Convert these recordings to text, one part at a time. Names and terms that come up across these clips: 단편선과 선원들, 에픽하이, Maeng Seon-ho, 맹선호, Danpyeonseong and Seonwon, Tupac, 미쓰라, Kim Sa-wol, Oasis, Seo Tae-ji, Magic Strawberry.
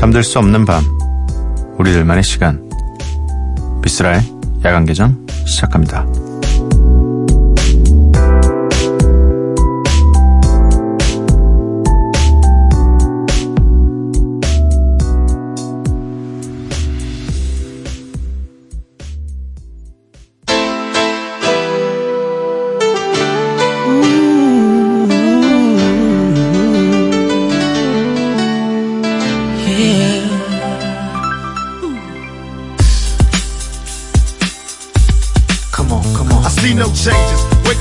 잠들 수 없는 밤, 우리들만의 시간. 미쓰라의 야간개장 시작합니다.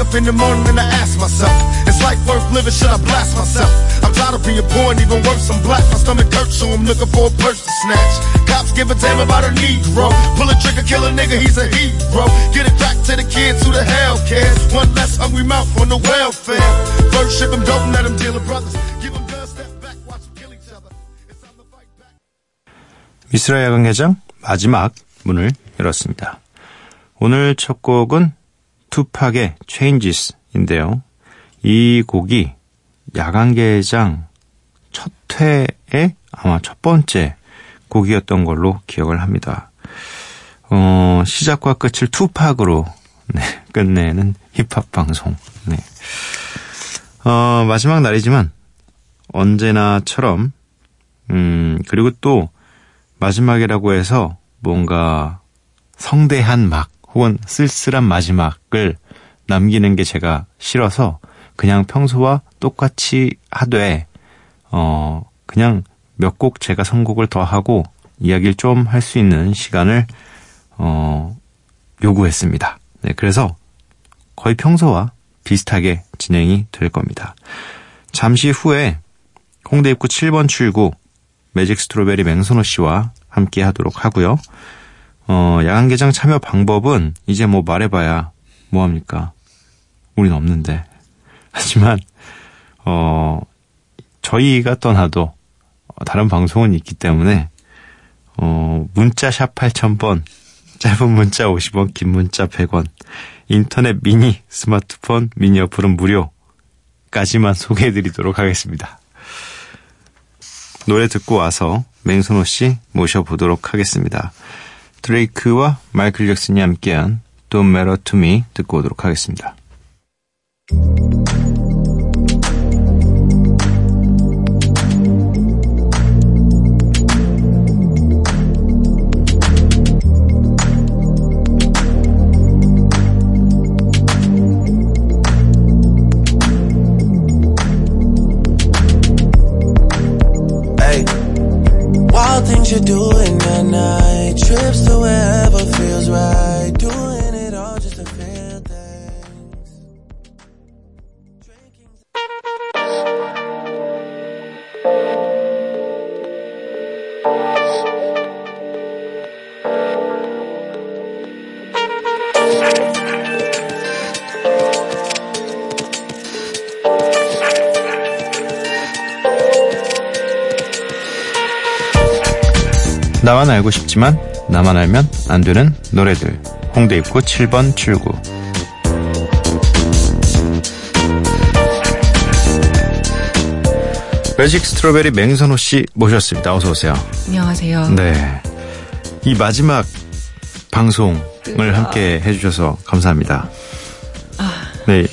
In the morning and I ask myself, is life worth living? Should I blast myself? I'm tired of being poor and even worse, I'm black. My stomach hurts, so I'm looking for a purse to snatch. Cops give a damn about a Negro. Pull a trigger, kill a nigga, he's a hero. Get it back to the kids who the hell cares. One less hungry mouth on the welfare. First ship them, don't let them deal with brothers. Give them guns, step back, watch them kill each other. It's time to fight back. 미쓰라 야간개장 마지막 문을 열었습니다. 오늘 첫 곡은 투팍의 Changes인데요. 이 곡이 야간개장 첫 회의 아마 첫 번째 곡이었던 걸로 기억을 합니다. 시작과 끝을 투팍으로 끝내는 힙합 방송. 마지막 날이지만 언제나처럼 그리고 또 마지막이라고 해서 뭔가 성대한 막 혹은 쓸쓸한 마지막을 남기는 게 제가 싫어서 그냥 평소와 똑같이 하되 그냥 몇 곡 제가 선곡을 더 하고 이야기를 좀 할 수 있는 시간을 요구했습니다. 네, 그래서 거의 평소와 비슷하게 진행이 될 겁니다. 잠시 후에 홍대 입구 7번 출구 매직 스트로베리 맹선호 씨와 함께 하도록 하고요. 야간개장 참여 방법은 이제 뭐 말해봐야 뭐합니까? 우린 없는데. 하지만 저희가 떠나도 다른 방송은 있기 때문에 문자 샵 8000번, 짧은 문자 50원, 긴 문자 100원, 인터넷 미니, 스마트폰, 미니 어플은 무료까지만 소개해드리도록 하겠습니다. 노래 듣고 와서 맹선호 씨 모셔보도록 하겠습니다. 드레이크와 마이클 잭슨이 함께한 Don't Matter To Me 듣고 오도록 하겠습니다. Hey, wild things you're doing at night. Trips to wherever feels right. Doing it all just to feel things. Drinking. 나만 알고 싶지만 나만 알면 안 되는 노래들. 홍대 입구 7번 출구. 매직 스트로베리 맹선호 씨 모셨습니다. 어서 오세요. 안녕하세요. 네, 이 마지막 방송을 함께 해주셔서 감사합니다. 네,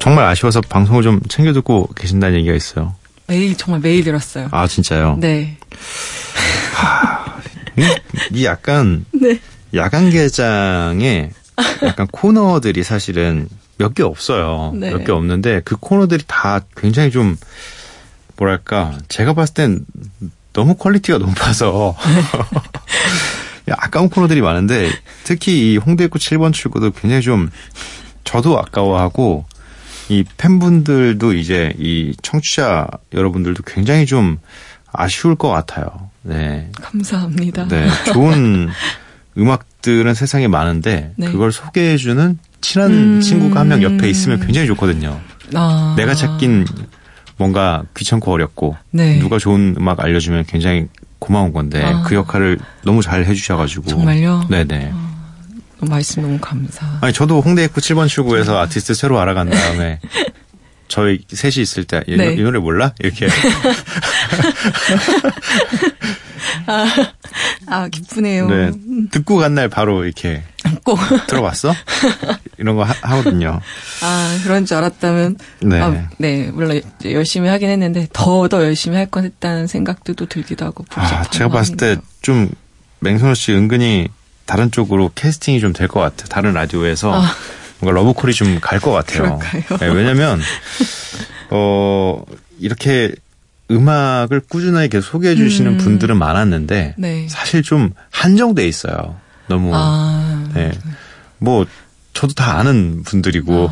정말 아쉬워서 방송을 좀 챙겨 듣고 계신다는 얘기가 있어요. 매일 정말 매일 들었어요. 아 진짜요? 네. 이 약간 네. 야간개장에 약간 코너들이 사실은 몇 개 없어요. 네. 몇 개 없는데 그 코너들이 다 굉장히 좀 뭐랄까 제가 봤을 땐 너무 퀄리티가 높아서 아까운 코너들이 많은데 특히 이 홍대 입구 7번 출구도 굉장히 좀 저도 아까워하고 이 팬분들도 이제 이 청취자 여러분들도 굉장히 좀 아쉬울 것 같아요. 네. 감사합니다. 네. 좋은 음악들은 세상에 많은데, 네. 그걸 소개해주는 친한 친구가 한 명 옆에 있으면 굉장히 좋거든요. 아. 내가 찾긴 뭔가 귀찮고 어렵고, 네. 누가 좋은 음악 알려주면 굉장히 고마운 건데, 그 역할을 너무 잘 해주셔가지고. 정말요? 네네. 말씀 너무 감사. 아니, 저도 홍대 입구 7번 출구에서 아티스트 새로 알아간 다음에, 저희 셋이 있을 때, 네. 이 노래 몰라? 이렇게. 기쁘네요. 네. 듣고 간 날 바로 이렇게. 꼭. 들어봤어? 이런 거 하거든요. 그런 줄 알았다면. 네. 네. 물론 열심히 하긴 했는데, 더 열심히 할 건 했다는 생각도 또 들기도 하고. 제가 봤을 때 좀, 맹선호 씨 은근히 다른 쪽으로 캐스팅이 좀 될 것 같아요. 다른 라디오에서. 뭔가 러브콜이 좀 갈 것 같아요. 네, 왜냐면, 이렇게 음악을 꾸준하게 계속 소개해 주시는 분들은 많았는데, 네. 사실 좀 한정돼 있어요. 너무. 네. 뭐, 저도 다 아는 분들이고.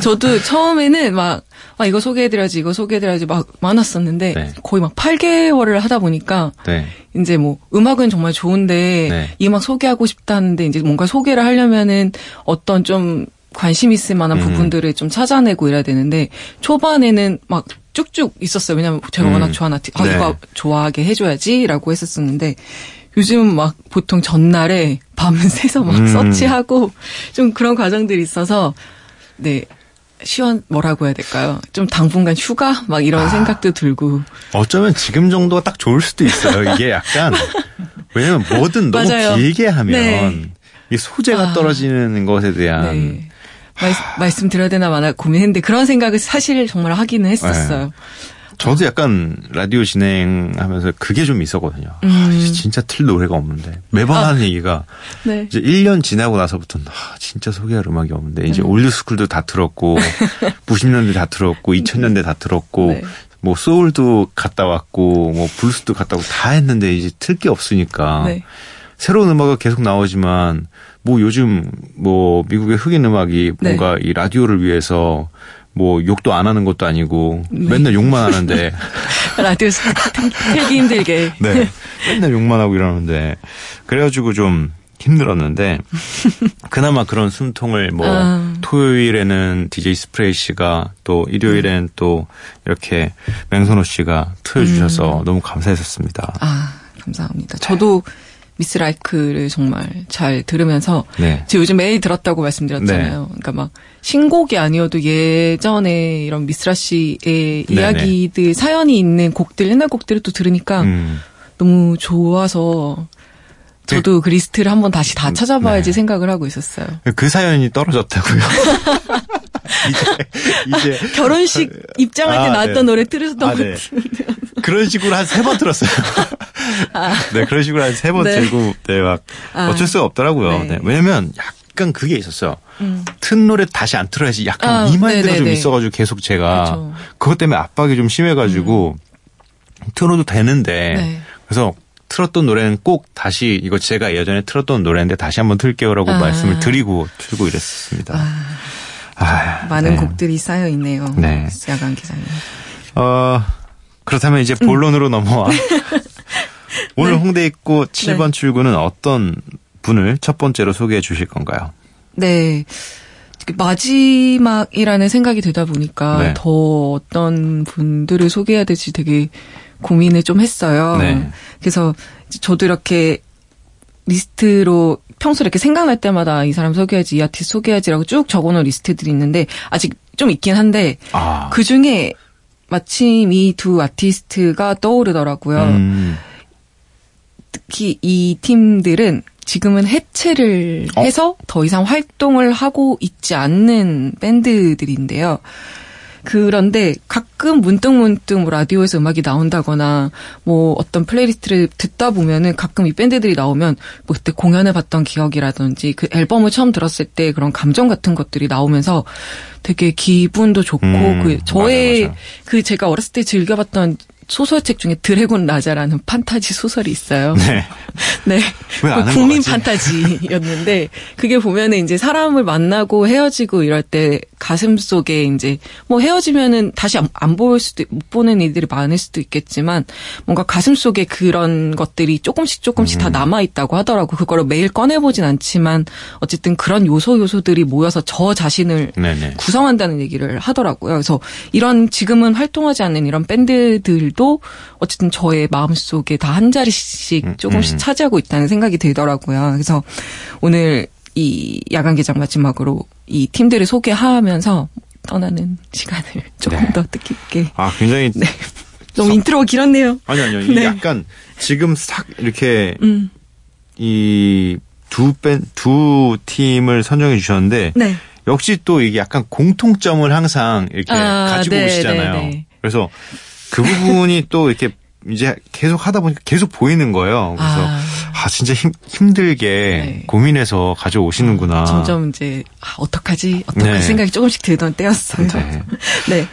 저도 처음에는 이거 소개해드려야지, 이거 소개해드려야지 막 많았었는데, 네. 거의 막 8개월을 하다 보니까, 네. 이제 뭐, 음악은 정말 좋은데, 네. 이 음악 소개하고 싶다는데, 이제 뭔가 소개를 하려면은 어떤 좀 관심 있을 만한 부분들을 좀 찾아내고 이래야 되는데, 초반에는 막 쭉쭉 있었어요. 왜냐면 제가 워낙 좋아하나, 네. 이거 좋아하게 해줘야지라고 했었었는데, 요즘은 막 보통 전날에 밤새서 막 서치하고, 좀 그런 과정들이 있어서, 네. 뭐라고 해야 될까요? 좀 당분간 휴가? 막 이런 생각도 들고. 어쩌면 지금 정도가 딱 좋을 수도 있어요. 이게 약간. 왜냐면 뭐든 너무 길게 하면. 네. 이게 소재가 떨어지는 것에 대한. 네. 말씀드려야 되나 마나 고민했는데 그런 생각을 사실 정말 하기는 했었어요. 네. 저도 약간 라디오 진행하면서 그게 좀 있었거든요. 진짜 틀 노래가 없는데. 매번 하는 얘기가. 네. 이제 1년 지나고 나서부터는 진짜 소개할 음악이 없는데. 이제 올드스쿨도 다 들었고, 90년대 다 들었고, 2000년대 다 들었고, 네. 뭐 소울도 갔다 왔고, 뭐 블루스도 갔다 오고 다 했는데 이제 틀 게 없으니까. 네. 새로운 음악은 계속 나오지만, 뭐 요즘 뭐 미국의 흑인 음악이 뭔가 이 라디오를 위해서 뭐 욕도 안 하는 것도 아니고 네. 맨날 욕만 하는데 라디오에서 틀기 힘들게 네 맨날 욕만 하고 이러는데 그래가지고 좀 힘들었는데 그나마 그런 숨통을 뭐 토요일에는 DJ 스프레이 씨가 또 일요일에는 또 이렇게 맹선호 씨가 틀어주셔서 너무 감사했었습니다. 감사합니다. 저도 미스 라이크를 정말 잘 들으면서 네. 제가 요즘 매일 들었다고 말씀드렸잖아요. 네. 그러니까 막 신곡이 아니어도 예전에 이런 미쓰라 씨의 이야기들 사연이 있는 곡들 옛날 곡들을 또 들으니까 너무 좋아서 저도 그 리스트를 한번 다시 다 찾아봐야지 네. 생각을 하고 있었어요. 그 사연이 떨어졌다고요? 이제 결혼식 입장할 때 나왔던 네. 노래 틀으셨던 것 같은데 그런 식으로 한 3번 들었어요. 네, 그런 식으로 한 3번 네. 들고 네, 막 어쩔 수가 없더라고요. 네. 네. 왜냐면 약간 그게 있었어요. 튼 노래 다시 안 틀어야지 약간 이 마인드가 좀 있어가지고 계속 제가 그렇죠. 그것 때문에 압박이 좀 심해가지고 틀어도 되는데 네. 그래서 틀었던 노래는 꼭 다시 이거 제가 예전에 틀었던 노래인데 다시 한번 틀게요라고 말씀을 드리고 틀고 이랬습니다. 많은 네. 곡들이 쌓여 있네요. 네. 야간 기자님. 그렇다면 이제 본론으로 넘어와. 오늘 네. 홍대 입구 7번 네. 출구는 어떤 분을 첫 번째로 소개해 주실 건가요? 네. 마지막이라는 생각이 들다 보니까 네. 더 어떤 분들을 소개해야 될지 되게 고민을 좀 했어요. 네. 그래서 저도 이렇게 리스트로 평소에 이렇게 생각날 때마다 이 사람 소개해야지, 이 아티스트 소개해야지라고 쭉 적어놓은 리스트들이 있는데 아직 좀 있긴 한데 그중에 마침 이 두 아티스트가 떠오르더라고요. 특히 이 팀들은 지금은 해체를 해서 더 이상 활동을 하고 있지 않는 밴드들인데요. 그런데 가끔 문득문득 뭐 라디오에서 음악이 나온다거나 뭐 어떤 플레이리스트를 듣다 보면은 가끔 이 밴드들이 나오면 뭐 그때 공연을 봤던 기억이라든지 그 앨범을 처음 들었을 때 그런 감정 같은 것들이 나오면서 되게 기분도 좋고 그 제가 어렸을 때 즐겨봤던 소설책 중에 드래곤 라자라는 판타지 소설이 있어요. 네. 네. 국민 판타지였는데 그게 보면은 이제 사람을 만나고 헤어지고 이럴 때 가슴 속에 이제 뭐 헤어지면은 다시 안 볼 수도 못 보는 일들이 많을 수도 있겠지만 뭔가 가슴 속에 그런 것들이 조금씩 다 남아 있다고 하더라고. 그거를 매일 꺼내 보진 않지만 어쨌든 그런 요소들이 모여서 저 자신을 네네. 구성한다는 얘기를 하더라고요. 그래서 이런 지금은 활동하지 않는 이런 밴드들 도 어쨌든 저의 마음속에 다 한 자리씩 조금씩 차지하고 있다는 생각이 들더라고요. 그래서 오늘 이 야간 개장 마지막으로 이 팀들을 소개하면서 떠나는 시간을 조금 더 뜻깊게. 아, 굉장히. 네. 너무 인트로가 길었네요. 아니요. 네. 약간 지금 싹 이렇게 이 두 팀을 선정해 주셨는데 네. 역시 또 이게 약간 공통점을 항상 이렇게 가지고 오시잖아요. 네. 그래서 그 부분이 또 이렇게 이제 계속 하다 보니까 계속 보이는 거예요. 그래서 진짜 힘들게 네. 고민해서 가져오시는구나. 점점 이제 어떡하지 네. 생각이 조금씩 들던 때였어요. 네. 네.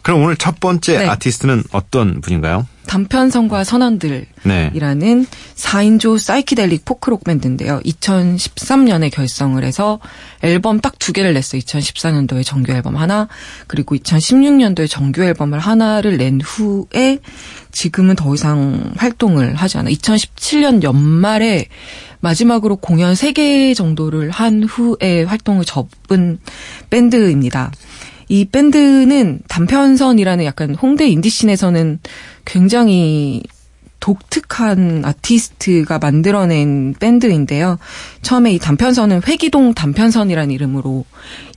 그럼 오늘 첫 번째 네. 아티스트는 어떤 분인가요? 단편성과 선원들이라는 네. 4인조 사이키델릭 포크록 밴드인데요. 2013년에 결성을 해서 앨범 딱 2개를 냈어요. 2014년도에 정규 앨범 하나, 그리고 2016년도에 정규 앨범을 하나를 낸 후에 지금은 더 이상 활동을 하지 않아. 2017년 연말에 마지막으로 공연 3개 정도를 한 후에 활동을 접은 밴드입니다. 이 밴드는 단편선이라는 약간 홍대 인디씬에서는 굉장히 독특한 아티스트가 만들어낸 밴드인데요. 처음에 이 단편선은 회기동 단편선이라는 이름으로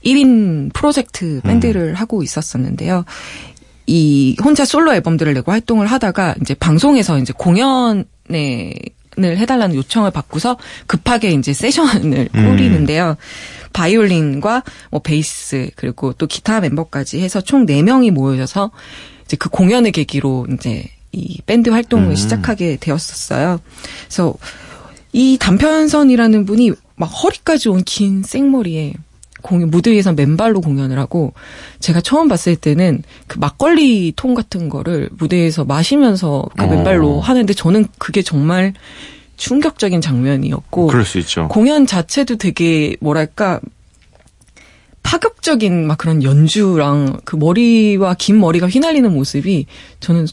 1인 프로젝트 밴드를 하고 있었었는데요. 이 혼자 솔로 앨범들을 내고 활동을 하다가 이제 방송에서 이제 공연을 해달라는 요청을 받고서 급하게 이제 세션을 꾸리는데요. 바이올린과 뭐 베이스 그리고 또 기타 멤버까지 해서 총 4명이 모여져서 이제 그 공연을 계기로 이제 이 밴드 활동을 시작하게 되었었어요. 그래서 이 단편선이라는 분이 막 허리까지 온 긴 생머리에 무대 위에서 맨발로 공연을 하고, 제가 처음 봤을 때는 그 막걸리 통 같은 거를 무대에서 마시면서 그 맨발로 하는데, 저는 그게 정말 충격적인 장면이었고, 그럴 수 있죠. 공연 자체도 되게 뭐랄까 파격적인 막 그런 연주랑 그 머리와 긴 머리가 휘날리는 모습이 저는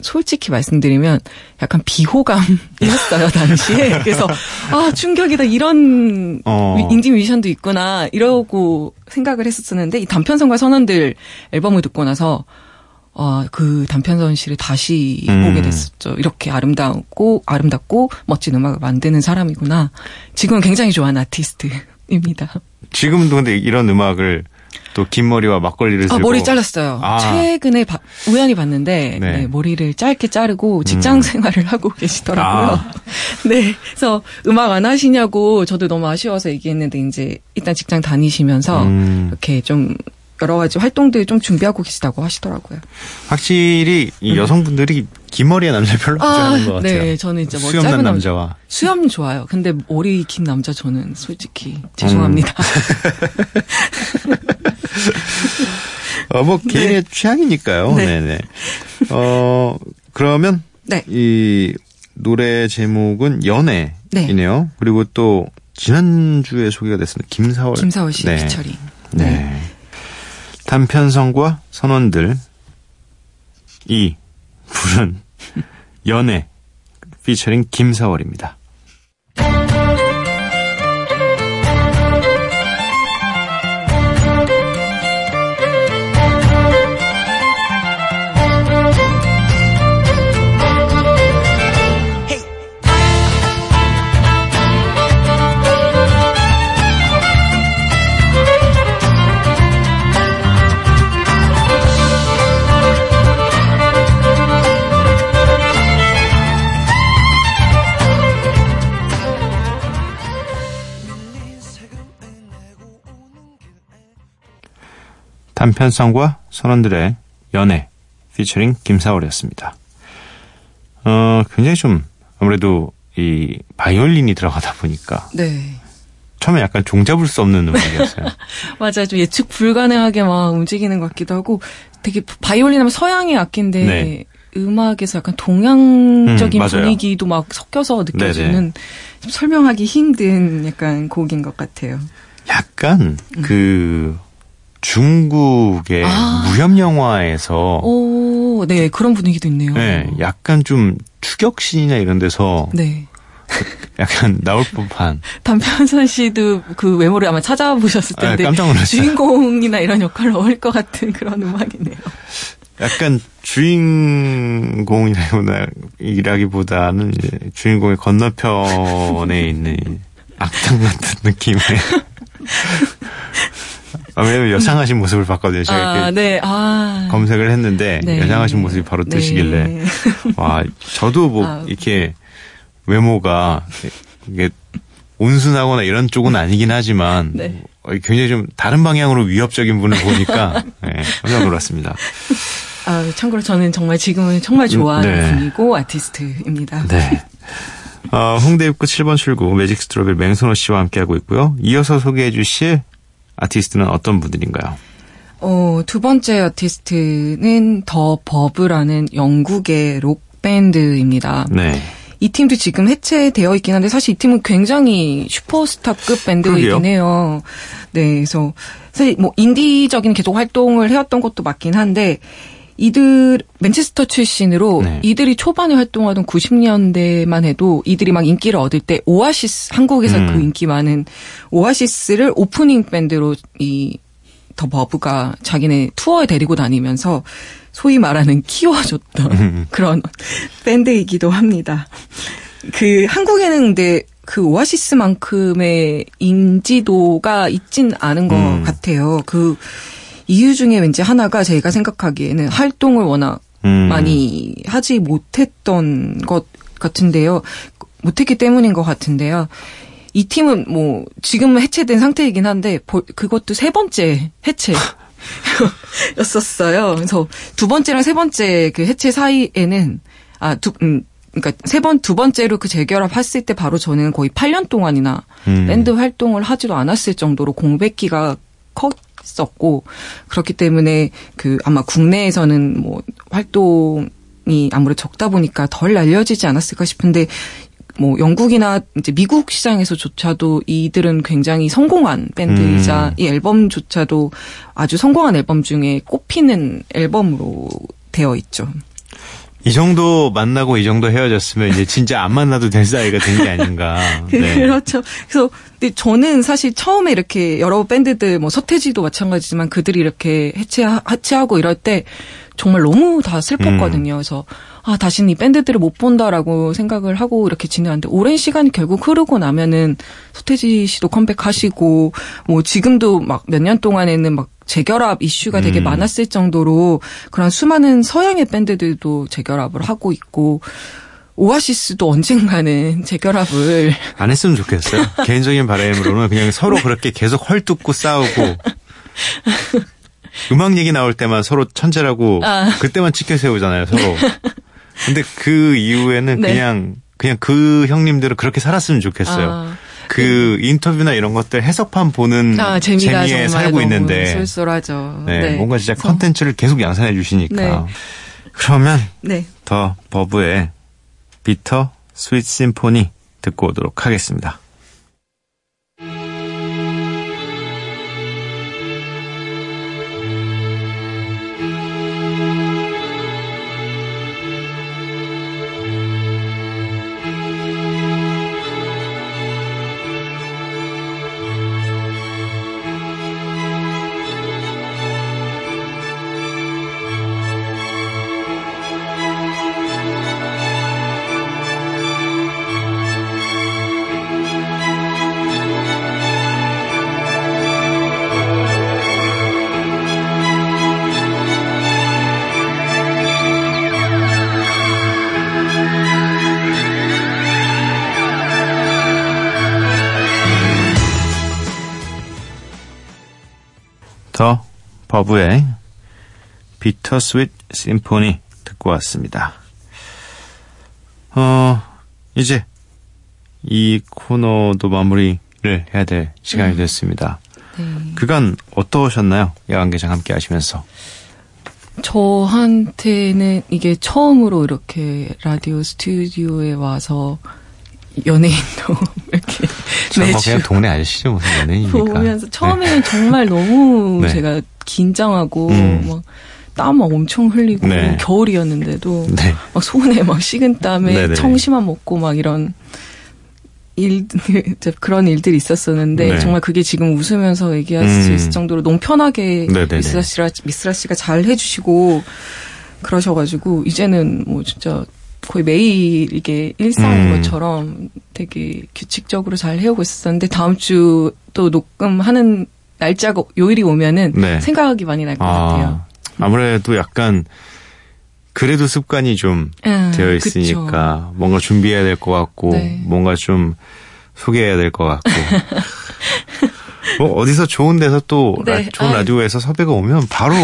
솔직히 말씀드리면 약간 비호감이었어요 당시에. 그래서 충격이다, 이런 인디 뮤지션도 있구나 이러고 생각을 했었는데, 이 단편선과 선원들 앨범을 듣고 나서 그 단편선실을 다시 보게 됐었죠. 이렇게 아름답고 멋진 음악을 만드는 사람이구나. 지금은 굉장히 좋아하는 아티스트입니다. 지금도 근데 이런 음악을 또 긴 머리와 막걸리를 들고. 머리 잘랐어요. 최근에 우연히 봤는데 네. 네, 머리를 짧게 자르고 직장 생활을 하고 계시더라고요. 네, 그래서 음악 안 하시냐고 저도 너무 아쉬워서 얘기했는데, 이제 일단 직장 다니시면서 이렇게 좀 여러 가지 활동들 좀 준비하고 계시다고 하시더라고요. 확실히 이 여성분들이 긴 머리의 남자 별로 안 좋아하는 것 같아요. 네, 저는 진짜 머리 짧은 남자와 수염 좋아요. 근데 머리 긴 남자 저는 솔직히 죄송합니다. 뭐 개인의 취향이니까요. 네, 네. 그러면 네. 이 노래 제목은 연애이네요. 네. 그리고 또 지난주에 소개가 됐습니다. 김사월 씨 피처링. 네. 네. 단편성과 선원들이 부른 연애 피처링 김사월입니다. 단편성과 선원들의 연애 피처링 김사월이었습니다. 굉장히 좀 아무래도 이 바이올린이 들어가다 보니까 네. 처음에 약간 종잡을 수 없는 음악이었어요. 맞아요. 좀 예측 불가능하게 막 움직이는 것 같기도 하고, 되게 바이올린 하면 서양의 악기인데 네. 음악에서 약간 동양적인 분위기도 막 섞여서 느껴지는, 좀 설명하기 힘든 약간 곡인 것 같아요. 약간 그 중국의 무협 영화에서 네 그런 분위기도 있네요. 네, 약간 좀 추격신이나 이런 데서 네. 약간 나올 법한. 단편선 씨도 그 외모를 아마 찾아보셨을 텐데 깜짝 놀랐어요. 주인공이나 이런 역할을 어울릴 것 같은 그런 음악이네요. 약간 주인공이라기보다는 이제 주인공의 건너편에 있는 악당 같은 느낌의 왜냐면 여장하신 모습을 봤거든요. 제가 이렇게 검색을 했는데 여장하신 모습이 바로 뜨시길래 와 저도 뭐 이렇게 외모가 이게 온순하거나 이런 쪽은 아니긴 하지만 굉장히 좀 다른 방향으로 위협적인 분을 보니까 깜짝 놀랐습니다. 참고로 저는 정말 지금은 정말 좋아하는 분이고 아티스트입니다. 네. 홍대 입구 7번 출구 매직 스트로베리 맹선호 씨와 함께하고 있고요. 이어서 소개해 주실 아티스트는 어떤 분들인가요? 두 번째 아티스트는 더 버브라는 영국의 록밴드입니다. 네. 이 팀도 지금 해체되어 있긴 한데 사실 이 팀은 굉장히 슈퍼스타급 밴드이긴 해요. 네, 그래서 사실 뭐 인디적인 계속 활동을 해왔던 것도 맞긴 한데 이들 맨체스터 출신으로 이들이 초반에 활동하던 90년대만 해도 이들이 막 인기를 얻을 때 오아시스 한국에서 그 인기 많은 오아시스를 오프닝 밴드로 이 더 버브가 자기네 투어에 데리고 다니면서 소위 말하는 키워줬던 그런 밴드이기도 합니다. 그 한국에는 근데 그 오아시스만큼의 인지도가 있진 않은 것 같아요. 그 이유 중에 왠지 하나가 제가 생각하기에는 활동을 워낙 많이 하지 못했던 것 같은데요. 못했기 때문인 것 같은데요. 이 팀은 뭐 지금 해체된 상태이긴 한데 그것도 세 번째 해체였었어요. 그래서 두 번째랑 세 번째 그 해체 사이에는 그러니까 두 번째로 그 재결합했을 때 바로 저는 거의 8년 동안이나 밴드 활동을 하지도 않았을 정도로 공백기가 컸었고 그렇기 때문에 그 아마 국내에서는 뭐 활동이 아무래도 적다 보니까 덜 알려지지 않았을까 싶은데 뭐 영국이나 이제 미국 시장에서조차도 이들은 굉장히 성공한 밴드이자 이 앨범조차도 아주 성공한 앨범 중에 꼽히는 앨범으로 되어 있죠. 이 정도 만나고 이 정도 헤어졌으면 이제 진짜 안 만나도 될 사이가 된 게 아닌가. 네. 그렇죠. 그래서 근데 저는 사실 처음에 이렇게 여러 밴드들 뭐 서태지도 마찬가지지만 그들이 이렇게 해체하고 이럴 때 정말 너무 다 슬펐거든요. 그래서 다시는 이 밴드들을 못 본다라고 생각을 하고 이렇게 지내는데 오랜 시간이 결국 흐르고 나면은 서태지 씨도 컴백하시고 뭐 지금도 막 몇 년 동안에는 막 재결합 이슈가 되게 많았을 정도로 그런 수많은 서양의 밴드들도 재결합을 하고 있고 오아시스도 언젠가는 재결합을 안 했으면 좋겠어요. 개인적인 바람으로는 그냥 서로 그렇게 계속 헐뜯고 싸우고 음악 얘기 나올 때만 서로 천재라고 그때만 치켜세우잖아요. 서로. 근데 그 이후에는 그냥 그 형님들은 그렇게 살았으면 좋겠어요. 그 인터뷰나 이런 것들 해석판 보는 재미에 살고 있는데 쏠쏠하죠. 네, 뭔가 진짜 컨텐츠를 계속 양산해 주시니까. 그러면 더 버브의 비터 스윗 심포니 듣고 오도록 하겠습니다. 더 버브의 비터 스윗 심포니 듣고 왔습니다. 이제 이 코너도 마무리를 해야 될 시간이 됐습니다. 그간 어떠셨나요? 야간개장 함께 하시면서. 저한테는 이게 처음으로 이렇게 라디오 스튜디오에 와서 연예인도 이렇게 그냥 동네 아저씨죠. 무슨 연예인이니까. 보면서 처음에는 정말 너무 제가 긴장하고 막 땀 막 엄청 흘리고 겨울이었는데도 막 손에 막 식은 땀에 청심환 먹고 막 이런 그런 일들이 있었었는데 정말 그게 지금 웃으면서 얘기할 수 있을 정도로 너무 편하게 미쓰라 씨가 잘 해주시고 그러셔가지고 이제는 뭐 진짜 거의 매일 이게 일상인 것처럼 되게 규칙적으로 잘 해오고 있었는데 다음 주 또 녹음하는 날짜가 요일이 오면은 네. 생각이 많이 날 것 같아요. 아무래도 약간 그래도 습관이 좀 되어 있으니까 그쵸. 뭔가 준비해야 될 것 같고 네. 뭔가 좀 소개해야 될 것 같고 뭐 어디서 좋은 데서 또 네. 좋은 라디오에서 섭외가 오면 바로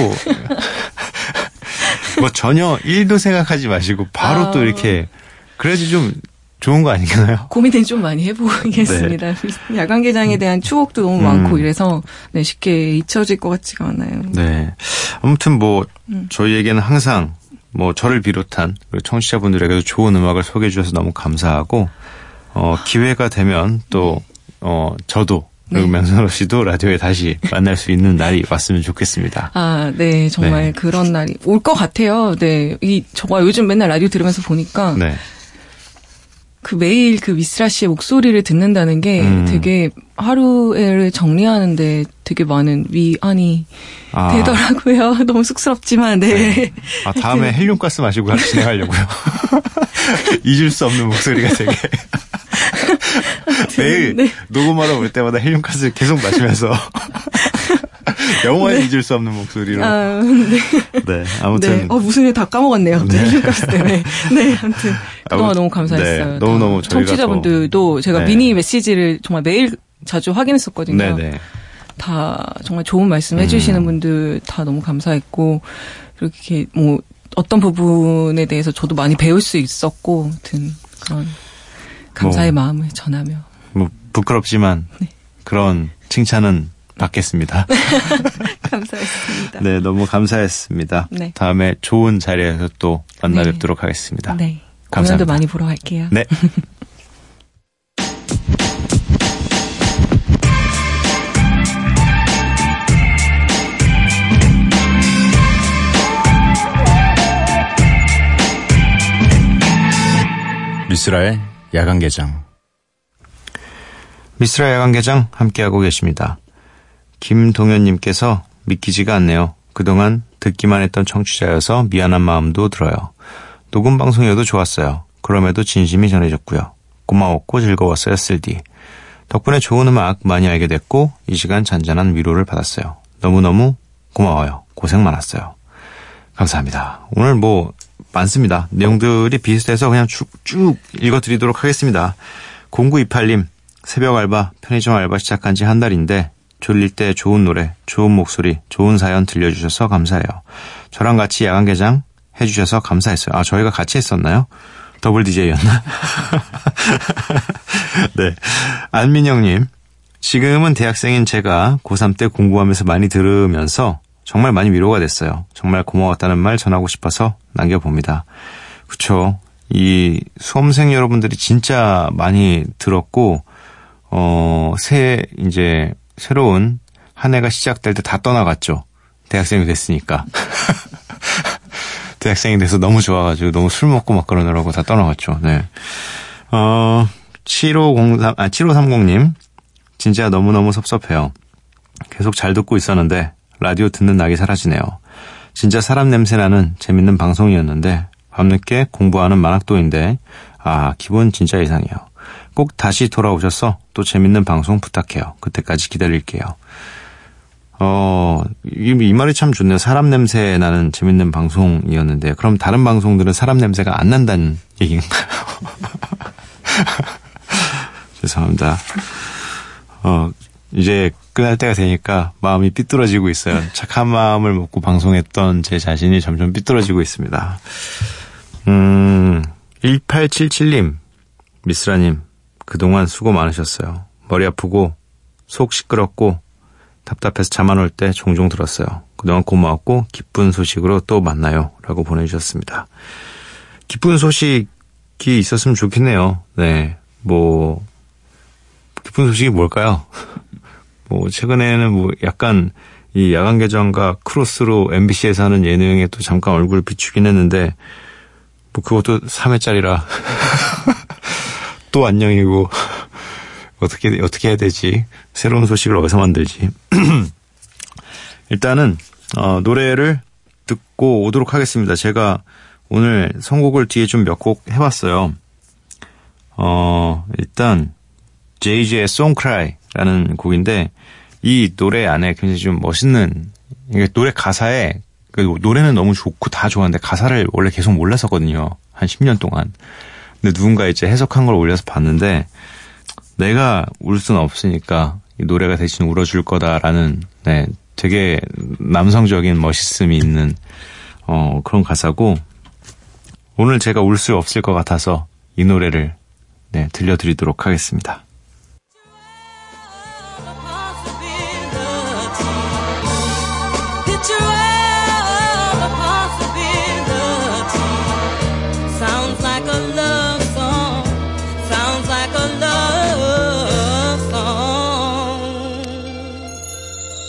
뭐 전혀 1도 생각하지 마시고 바로 또 이렇게 그래야지 좀 좋은 거 아니겠나요? 고민을 좀 많이 해보겠습니다. 네. 야간개장에 대한 추억도 너무 많고 이래서 네, 쉽게 잊혀질 것 같지가 않아요. 네. 아무튼 뭐 저희에게는 항상 뭐 저를 비롯한 청취자분들에게도 좋은 음악을 소개해 주셔서 너무 감사하고 기회가 되면 또 저도 그리고 명선호 씨도 라디오에 다시 만날 수 있는 날이 왔으면 좋겠습니다. 아, 네. 정말 네. 그런 날이 올 것 같아요. 네. 저와 요즘 맨날 라디오 들으면서 보니까 네. 그 매일 그 미쓰라 씨의 목소리를 듣는다는 게 되게 하루를 정리하는데 되게 많은 위안이 되더라고요. 너무 쑥스럽지만, 네. 아, 다음에 헬륨가스 마시고 진행하려고요. 잊을 수 없는 목소리가 되게. 매일 네. 녹음하러 올 때마다 헬륨가스 계속 마시면서. 영원히 네. 잊을 수 없는 목소리로. 아, 네. 네, 아무튼. 네. 무슨 일 다 까먹었네요. 네. 헬륨가스 때문에. 네, 아무튼. 그동안 너무 감사했어요. 네, 너무너무 저희가 청취자분들도 제가 네. 미니 메시지를 정말 매일 자주 확인했었거든요. 네네. 다 정말 좋은 말씀 해주시는 분들 다 너무 감사했고 이렇게 뭐 어떤 부분에 대해서 저도 많이 배울 수 있었고 아무튼 그런 감사의 마음을 전하며 뭐 부끄럽지만 네. 그런 칭찬은 받겠습니다. 감사했습니다. 네, 너무 감사했습니다. 네. 다음에 좋은 자리에서 또 만나 네. 뵙도록 하겠습니다. 네, 감사합니다. 공연도 많이 보러 갈게요. 네. 미쓰라의 야간개장. 미쓰라 야간개장 함께하고 계십니다. 김동현님께서 믿기지가 않네요. 그동안 듣기만 했던 청취자여서 미안한 마음도 들어요. 녹음 방송이어도 좋았어요. 그럼에도 진심이 전해졌고요. 고마웠고 즐거웠어요. 쓸디. 덕분에 좋은 음악 많이 알게 됐고 이 시간 잔잔한 위로를 받았어요. 너무너무 고마워요. 고생 많았어요. 감사합니다. 오늘 뭐 많습니다. 내용들이 비슷해서 그냥 쭉쭉 읽어드리도록 하겠습니다. 0928님, 새벽 알바, 편의점 알바 시작한 지 한 달인데 졸릴 때 좋은 노래, 좋은 목소리, 좋은 사연 들려주셔서 감사해요. 저랑 같이 야간개장 해주셔서 감사했어요. 아, 저희가 같이 했었나요? 더블 DJ였나? 네. 안민영님, 지금은 대학생인 제가 고3 때 공부하면서 많이 들으면서 정말 많이 위로가 됐어요. 정말 고마웠다는 말 전하고 싶어서 남겨봅니다. 그쵸. 이 수험생 여러분들이 진짜 많이 들었고, 새로운 한 해가 시작될 때 다 떠나갔죠. 대학생이 됐으니까. 대학생이 돼서 너무 좋아가지고 너무 술 먹고 막 그러느라고 다 떠나갔죠. 네. 7530님, 진짜 너무너무 섭섭해요. 계속 잘 듣고 있었는데 라디오 듣는 낙이 사라지네요. 진짜 사람 냄새나는 재밌는 방송이었는데 밤늦게 공부하는 만학도인데 기분 진짜 이상해요. 꼭 다시 돌아오셔서 또 재밌는 방송 부탁해요. 그때까지 기다릴게요. 이 말이 참 좋네요. 사람 냄새 나는 재밌는 방송이었는데 그럼 다른 방송들은 사람 냄새가 안 난다는 얘기인가요? 죄송합니다. 이제 끝날 때가 되니까 마음이 삐뚤어지고 있어요. 착한 마음을 먹고 방송했던 제 자신이 점점 삐뚤어지고 있습니다. 1877님, 미쓰라님, 그동안 수고 많으셨어요. 머리 아프고 속 시끄럽고 답답해서 잠 안 올 때 종종 들었어요. 그동안 고마웠고 기쁜 소식으로 또 만나요. 라고 보내주셨습니다. 기쁜 소식이 있었으면 좋겠네요. 네, 뭐 기쁜 소식이 뭘까요? 뭐 최근에는 뭐 약간 이 야간개장과 크로스로 MBC에서 하는 예능에 또 잠깐 얼굴을 비추긴 했는데 뭐 그것도 3회짜리라 또 안녕이고 어떻게 해야 되지? 새로운 소식을 어디서 만들지? 일단은 노래를 듣고 오도록 하겠습니다. 제가 오늘 선곡을 뒤에 좀 몇 곡 해봤어요. 일단 JJ의 Songcry라는 곡인데 이 노래 안에 굉장히 좀 멋있는, 노래 가사에, 노래는 너무 좋고 다 좋았는데 가사를 원래 계속 몰랐었거든요. 한 10년 동안. 근데 누군가 이제 해석한 걸 올려서 봤는데, 내가 울 수는 없으니까 이 노래가 대신 울어줄 거다라는, 네, 되게 남성적인 멋있음이 있는, 그런 가사고, 오늘 제가 울 수 없을 것 같아서 이 노래를, 네, 들려드리도록 하겠습니다.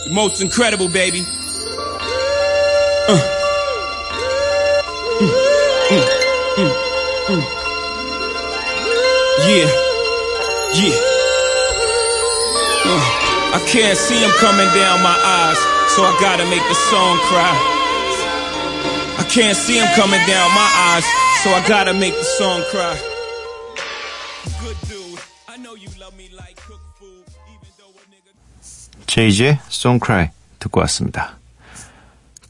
Most incredible, baby. Yeah, yeah. I can't see him coming down my eyes, so I gotta make the song cry. I can't see him coming down my eyes, so I gotta make the song cry. Good dude, I know you love me like cook food. 제이지의 송크라이 듣고 왔습니다.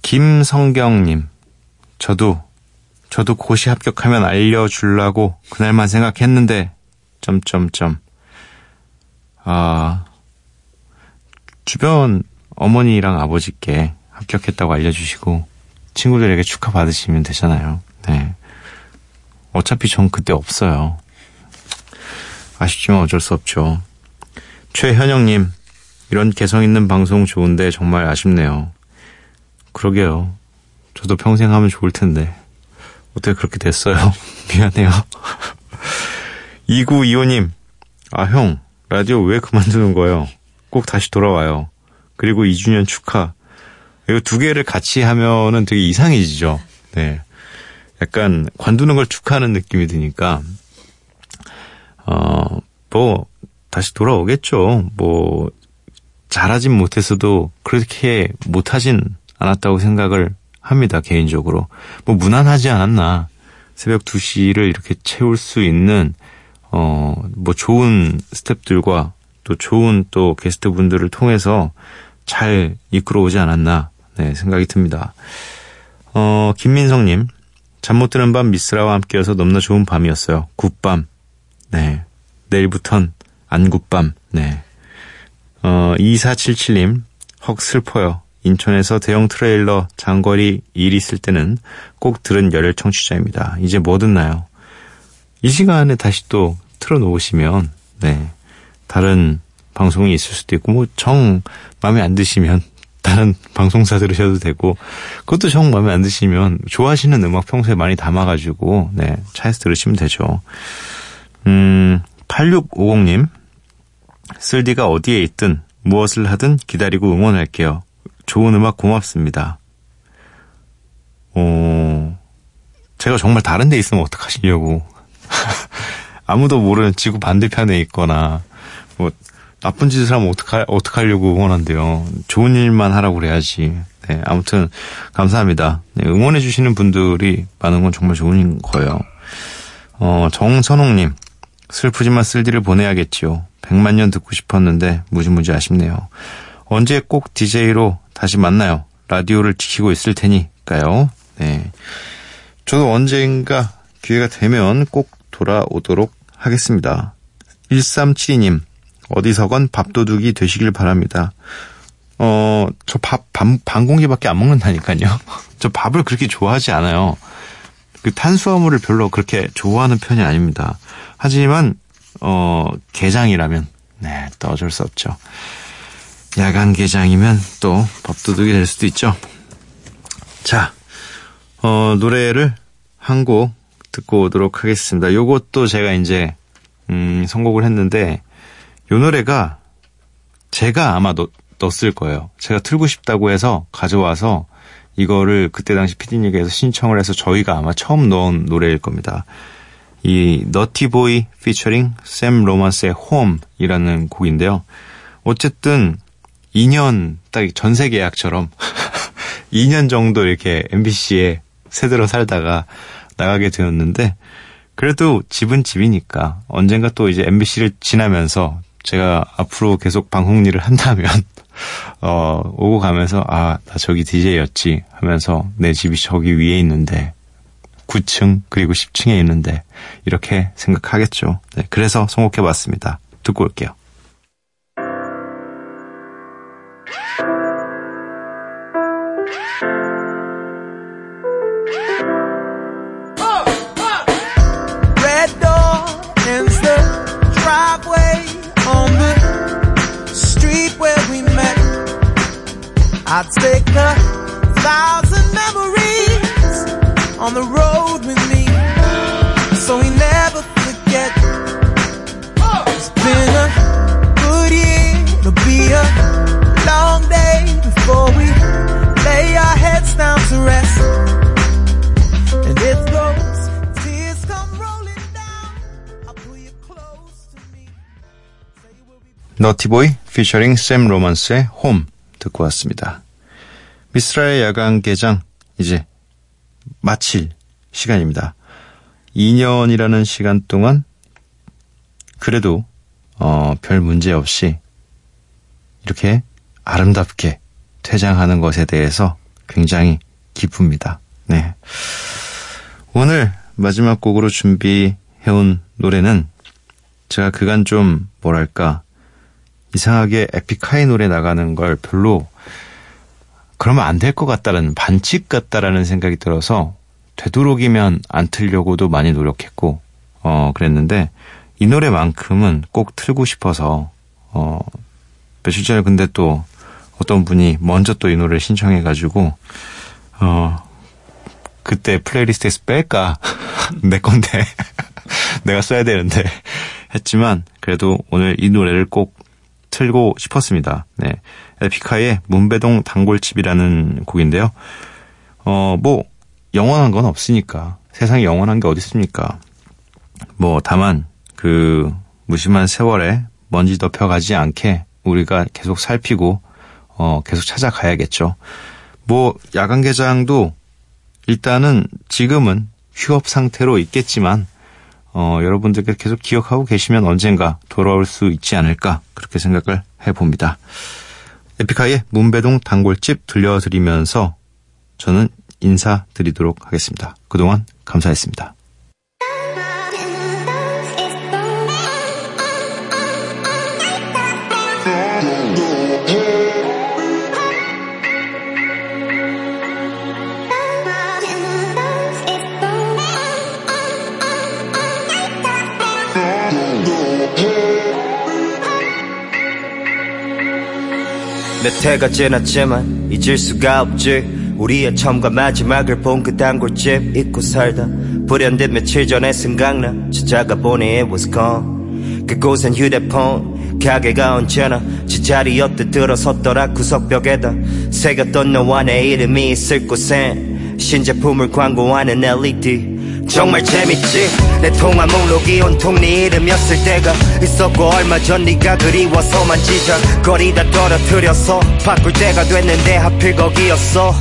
김성경님, 저도 고시 합격하면 알려주려고 그날만 생각했는데 점점점. 아, 주변 어머니랑 아버지께 합격했다고 알려주시고 친구들에게 축하 받으시면 되잖아요. 네. 어차피 전 그때 없어요. 아쉽지만 어쩔 수 없죠. 최현영님, 이런 개성 있는 방송 좋은데 정말 아쉽네요. 그러게요. 저도 평생 하면 좋을 텐데 어떻게 그렇게 됐어요? 미안해요. 2925님, 아 형, 라디오 왜 그만두는 거예요? 꼭 다시 돌아와요. 그리고 2주년 축하. 이거 두 개를 같이 하면은 되게 이상해지죠. 네, 약간 관두는 걸 축하하는 느낌이 드니까 뭐 다시 돌아오겠죠. 뭐 잘하진 못했어도 그렇게 못하진 않았다고 생각을 합니다, 개인적으로. 뭐 무난하지 않았나. 새벽 2시를 이렇게 채울 수 있는 뭐 좋은 스태프들과 또 좋은 또 게스트분들을 통해서 잘 이끌어오지 않았나, 네, 생각이 듭니다. 김민성님, 잠 못 드는 밤 미쓰라와 함께여서 너무나 좋은 밤이었어요. 굿밤. 네, 내일부턴 안 굿밤. 네. 2477님, 헉 슬퍼요. 인천에서 대형 트레일러 장거리 일 있을 때는 꼭 들은 열혈 청취자입니다. 이제 뭐 듣나요? 이 시간에 다시 또 틀어놓으시면, 네, 다른 방송이 있을 수도 있고, 뭐 정 마음에 안 드시면 다른 방송사 들으셔도 되고, 그것도 정 마음에 안 드시면 좋아하시는 음악 평소에 많이 담아가지고, 네, 차에서 들으시면 되죠. 8650님, 쓸디가 어디에 있든 무엇을 하든 기다리고 응원할게요. 좋은 음악 고맙습니다. 제가 정말 다른 데 있으면 어떡하시려고. 아무도 모르는 지구 반대편에 있거나 뭐 나쁜 짓을 하면 어떡하려고 응원한대요. 좋은 일만 하라고 그래야지. 네, 아무튼 감사합니다. 네, 응원해 주시는 분들이 많은 건 정말 좋은 거예요. 정선홍님, 슬프지만 쓸디를 보내야겠지요. 100만 년 듣고 싶었는데 무지무지 아쉽네요. 언제 꼭 DJ로 다시 만나요. 라디오를 지키고 있을 테니까요. 네, 저도 언젠가 기회가 되면 꼭 돌아오도록 하겠습니다. 1372님, 어디서건 밥도둑이 되시길 바랍니다. 저 반 공기밖에 안 먹는다니까요. 저 밥을 그렇게 좋아하지 않아요. 그 탄수화물을 별로 그렇게 좋아하는 편이 아닙니다. 하지만 게장이라면, 네, 또 어쩔 수 없죠. 야간 게장이면 또 밥도둑이 될 수도 있죠. 자, 노래를 한 곡 듣고 오도록 하겠습니다. 요것도 제가 이제 선곡을 했는데, 요 노래가 제가 아마 넣었을 거예요. 제가 틀고 싶다고 해서 가져와서 이거를 그때 당시 피디님께서 신청을 해서 저희가 아마 처음 넣은 노래일 겁니다. 이 너티 보이 피처링 샘 로먼스의 홈이라는 곡인데요. 어쨌든 2년 딱 전세 계약처럼 2년 정도 이렇게 MBC에 새들어 살다가 나가게 되었는데, 그래도 집은 집이니까 언젠가 또 이제 MBC를 지나면서 제가 앞으로 계속 방송일을 한다면 오고 가면서 아, 나 저기 DJ였지 하면서 내 집이 저기 위에 있는데 9층 그리고 10층에 있는데 이렇게 생각하겠죠. 네, 그래서 선곡해봤습니다. 듣고 올게요. I'd take 1,000 memories on the road with me, so we never forget. It's been a good year, it'll be a long day before we lay our heads down to rest. And if those tears come rolling down, I'll pull you close to me. Naughty Boy featuring Sam Romance의 Home 듣고 왔습니다. 미쓰라의 야간 개장 이제 마칠 시간입니다. 2년이라는 시간 동안 그래도 별 문제 없이 이렇게 아름답게 퇴장하는 것에 대해서 굉장히 기쁩니다. 네, 오늘 마지막 곡으로 준비해온 노래는 제가 그간 좀 뭐랄까 이상하게 에픽 하이 노래 나가는 걸 별로 그러면 안 될 것 같다라는 반칙 같다라는 생각이 들어서 되도록이면 안 틀려고도 많이 노력했고 그랬는데 이 노래만큼은 꼭 틀고 싶어서 며칠 전에 근데 또 어떤 분이 먼저 또 이 노래를 신청해가지고 그때 플레이리스트에서 뺄까 내 건데 내가 써야 되는데 했지만 그래도 오늘 이 노래를 꼭 틀고 싶었습니다. 네, 에픽하이의 문배동 단골집이라는 곡인데요. 뭐 영원한 건 없으니까 세상에 영원한 게 어디 있습니까? 뭐 다만 그 무심한 세월에 먼지 덮여가지 않게 우리가 계속 살피고 계속 찾아가야겠죠. 뭐 야간 개장도 일단은 지금은 휴업 상태로 있겠지만 여러분들께서 계속 기억하고 계시면 언젠가 돌아올 수 있지 않을까 그렇게 생각을 해봅니다. 에픽하이의 문배동 단골집 들려드리면서 저는 인사드리도록 하겠습니다. 그동안 감사했습니다. 몇 해가 지났지만 잊을 수가 없지 우리의 처음과 마지막을 본 그 단골집 잊고 살다 불현듯 며칠 전에 생각나 찾아가보니 it was gone 그곳엔 휴대폰 가게가 언제나 제자리였듯 들어섰더라 구석벽에다 새겼던 너와 내 이름이 있을 곳엔 신제품을 광고하는 LED 정말 재밌지 내 통화 목록이 온통 네 이름이었을 때가 있었고 얼마 전 네가 그리워서 만지작거리다 떨어뜨려서 바꿀 때가 됐는데 하필 거기였어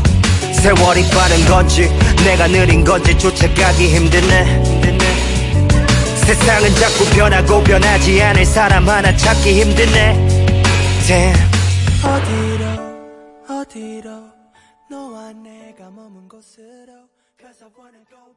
세월이 빠른 건지 내가 느린 건지 쫓아가기 힘드네 세상은 자꾸 변하고 변하지 않을 사람 하나 찾기 힘드네 Damn. 어디로 너와 내가 머문 곳으로 'Cause I wanna go